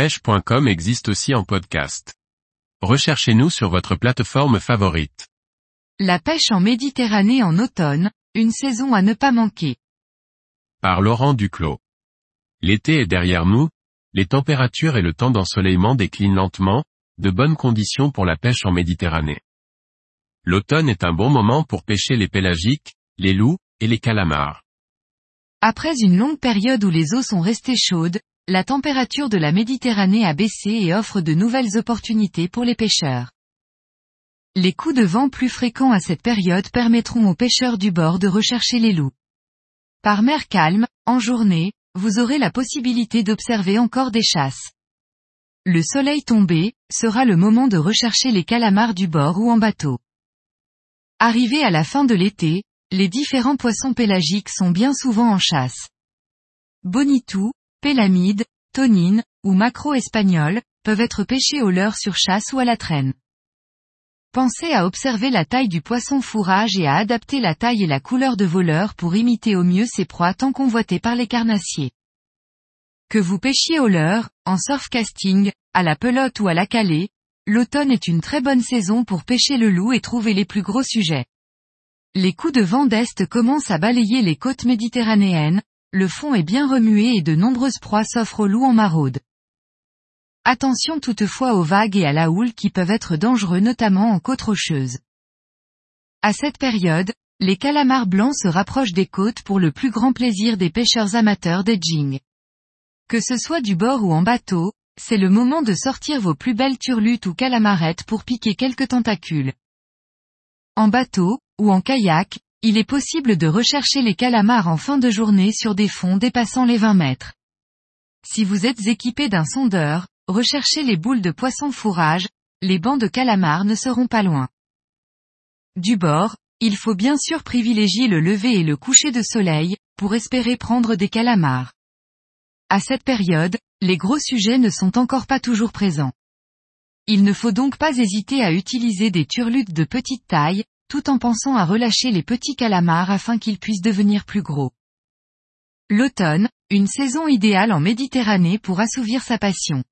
Pêche.com existe aussi en podcast. Recherchez-nous sur votre plateforme favorite. La pêche en Méditerranée en automne, une saison à ne pas manquer. Par Laurent Duclos. L'été est derrière nous, les températures et le temps d'ensoleillement déclinent lentement, de bonnes conditions pour la pêche en Méditerranée. L'automne est un bon moment pour pêcher les pélagiques, les loups, et les calamars. Après une longue période où les eaux sont restées chaudes, la température de la Méditerranée a baissé et offre de nouvelles opportunités pour les pêcheurs. Les coups de vent plus fréquents à cette période permettront aux pêcheurs du bord de rechercher les loups. Par mer calme, en journée, vous aurez la possibilité d'observer encore des chasses. Le soleil tombé sera le moment de rechercher les calamars du bord ou en bateau. Arrivé à la fin de l'été, les différents poissons pélagiques sont bien souvent en chasse. Bonitou, pélamide, tonine, ou maquereau espagnol, peuvent être pêchés au leurre sur chasse ou à la traîne. Pensez à observer la taille du poisson fourrage et à adapter la taille et la couleur de vos leurres pour imiter au mieux ces proies tant convoitées par les carnassiers. Que vous pêchiez au leurre, en surf-casting, à la pelote ou à la calée, l'automne est une très bonne saison pour pêcher le loup et trouver les plus gros sujets. Les coups de vent d'est commencent à balayer les côtes méditerranéennes, le fond est bien remué et de nombreuses proies s'offrent aux loups en maraude. Attention toutefois aux vagues et à la houle qui peuvent être dangereux notamment en côte rocheuse. À cette période, les calamars blancs se rapprochent des côtes pour le plus grand plaisir des pêcheurs amateurs d'edging. Que ce soit du bord ou en bateau, c'est le moment de sortir vos plus belles turlutes ou calamarettes pour piquer quelques tentacules. En bateau, ou en kayak, il est possible de rechercher les calamars en fin de journée sur des fonds dépassant les 20 mètres. Si vous êtes équipé d'un sondeur, recherchez les boules de poisson fourrage, les bancs de calamars ne seront pas loin. Du bord, il faut bien sûr privilégier le lever et le coucher de soleil, pour espérer prendre des calamars. À cette période, les gros sujets ne sont encore pas toujours présents. Il ne faut donc pas hésiter à utiliser des turlutes de petite taille, tout en pensant à relâcher les petits calamars afin qu'ils puissent devenir plus gros. L'automne, une saison idéale en Méditerranée pour assouvir sa passion.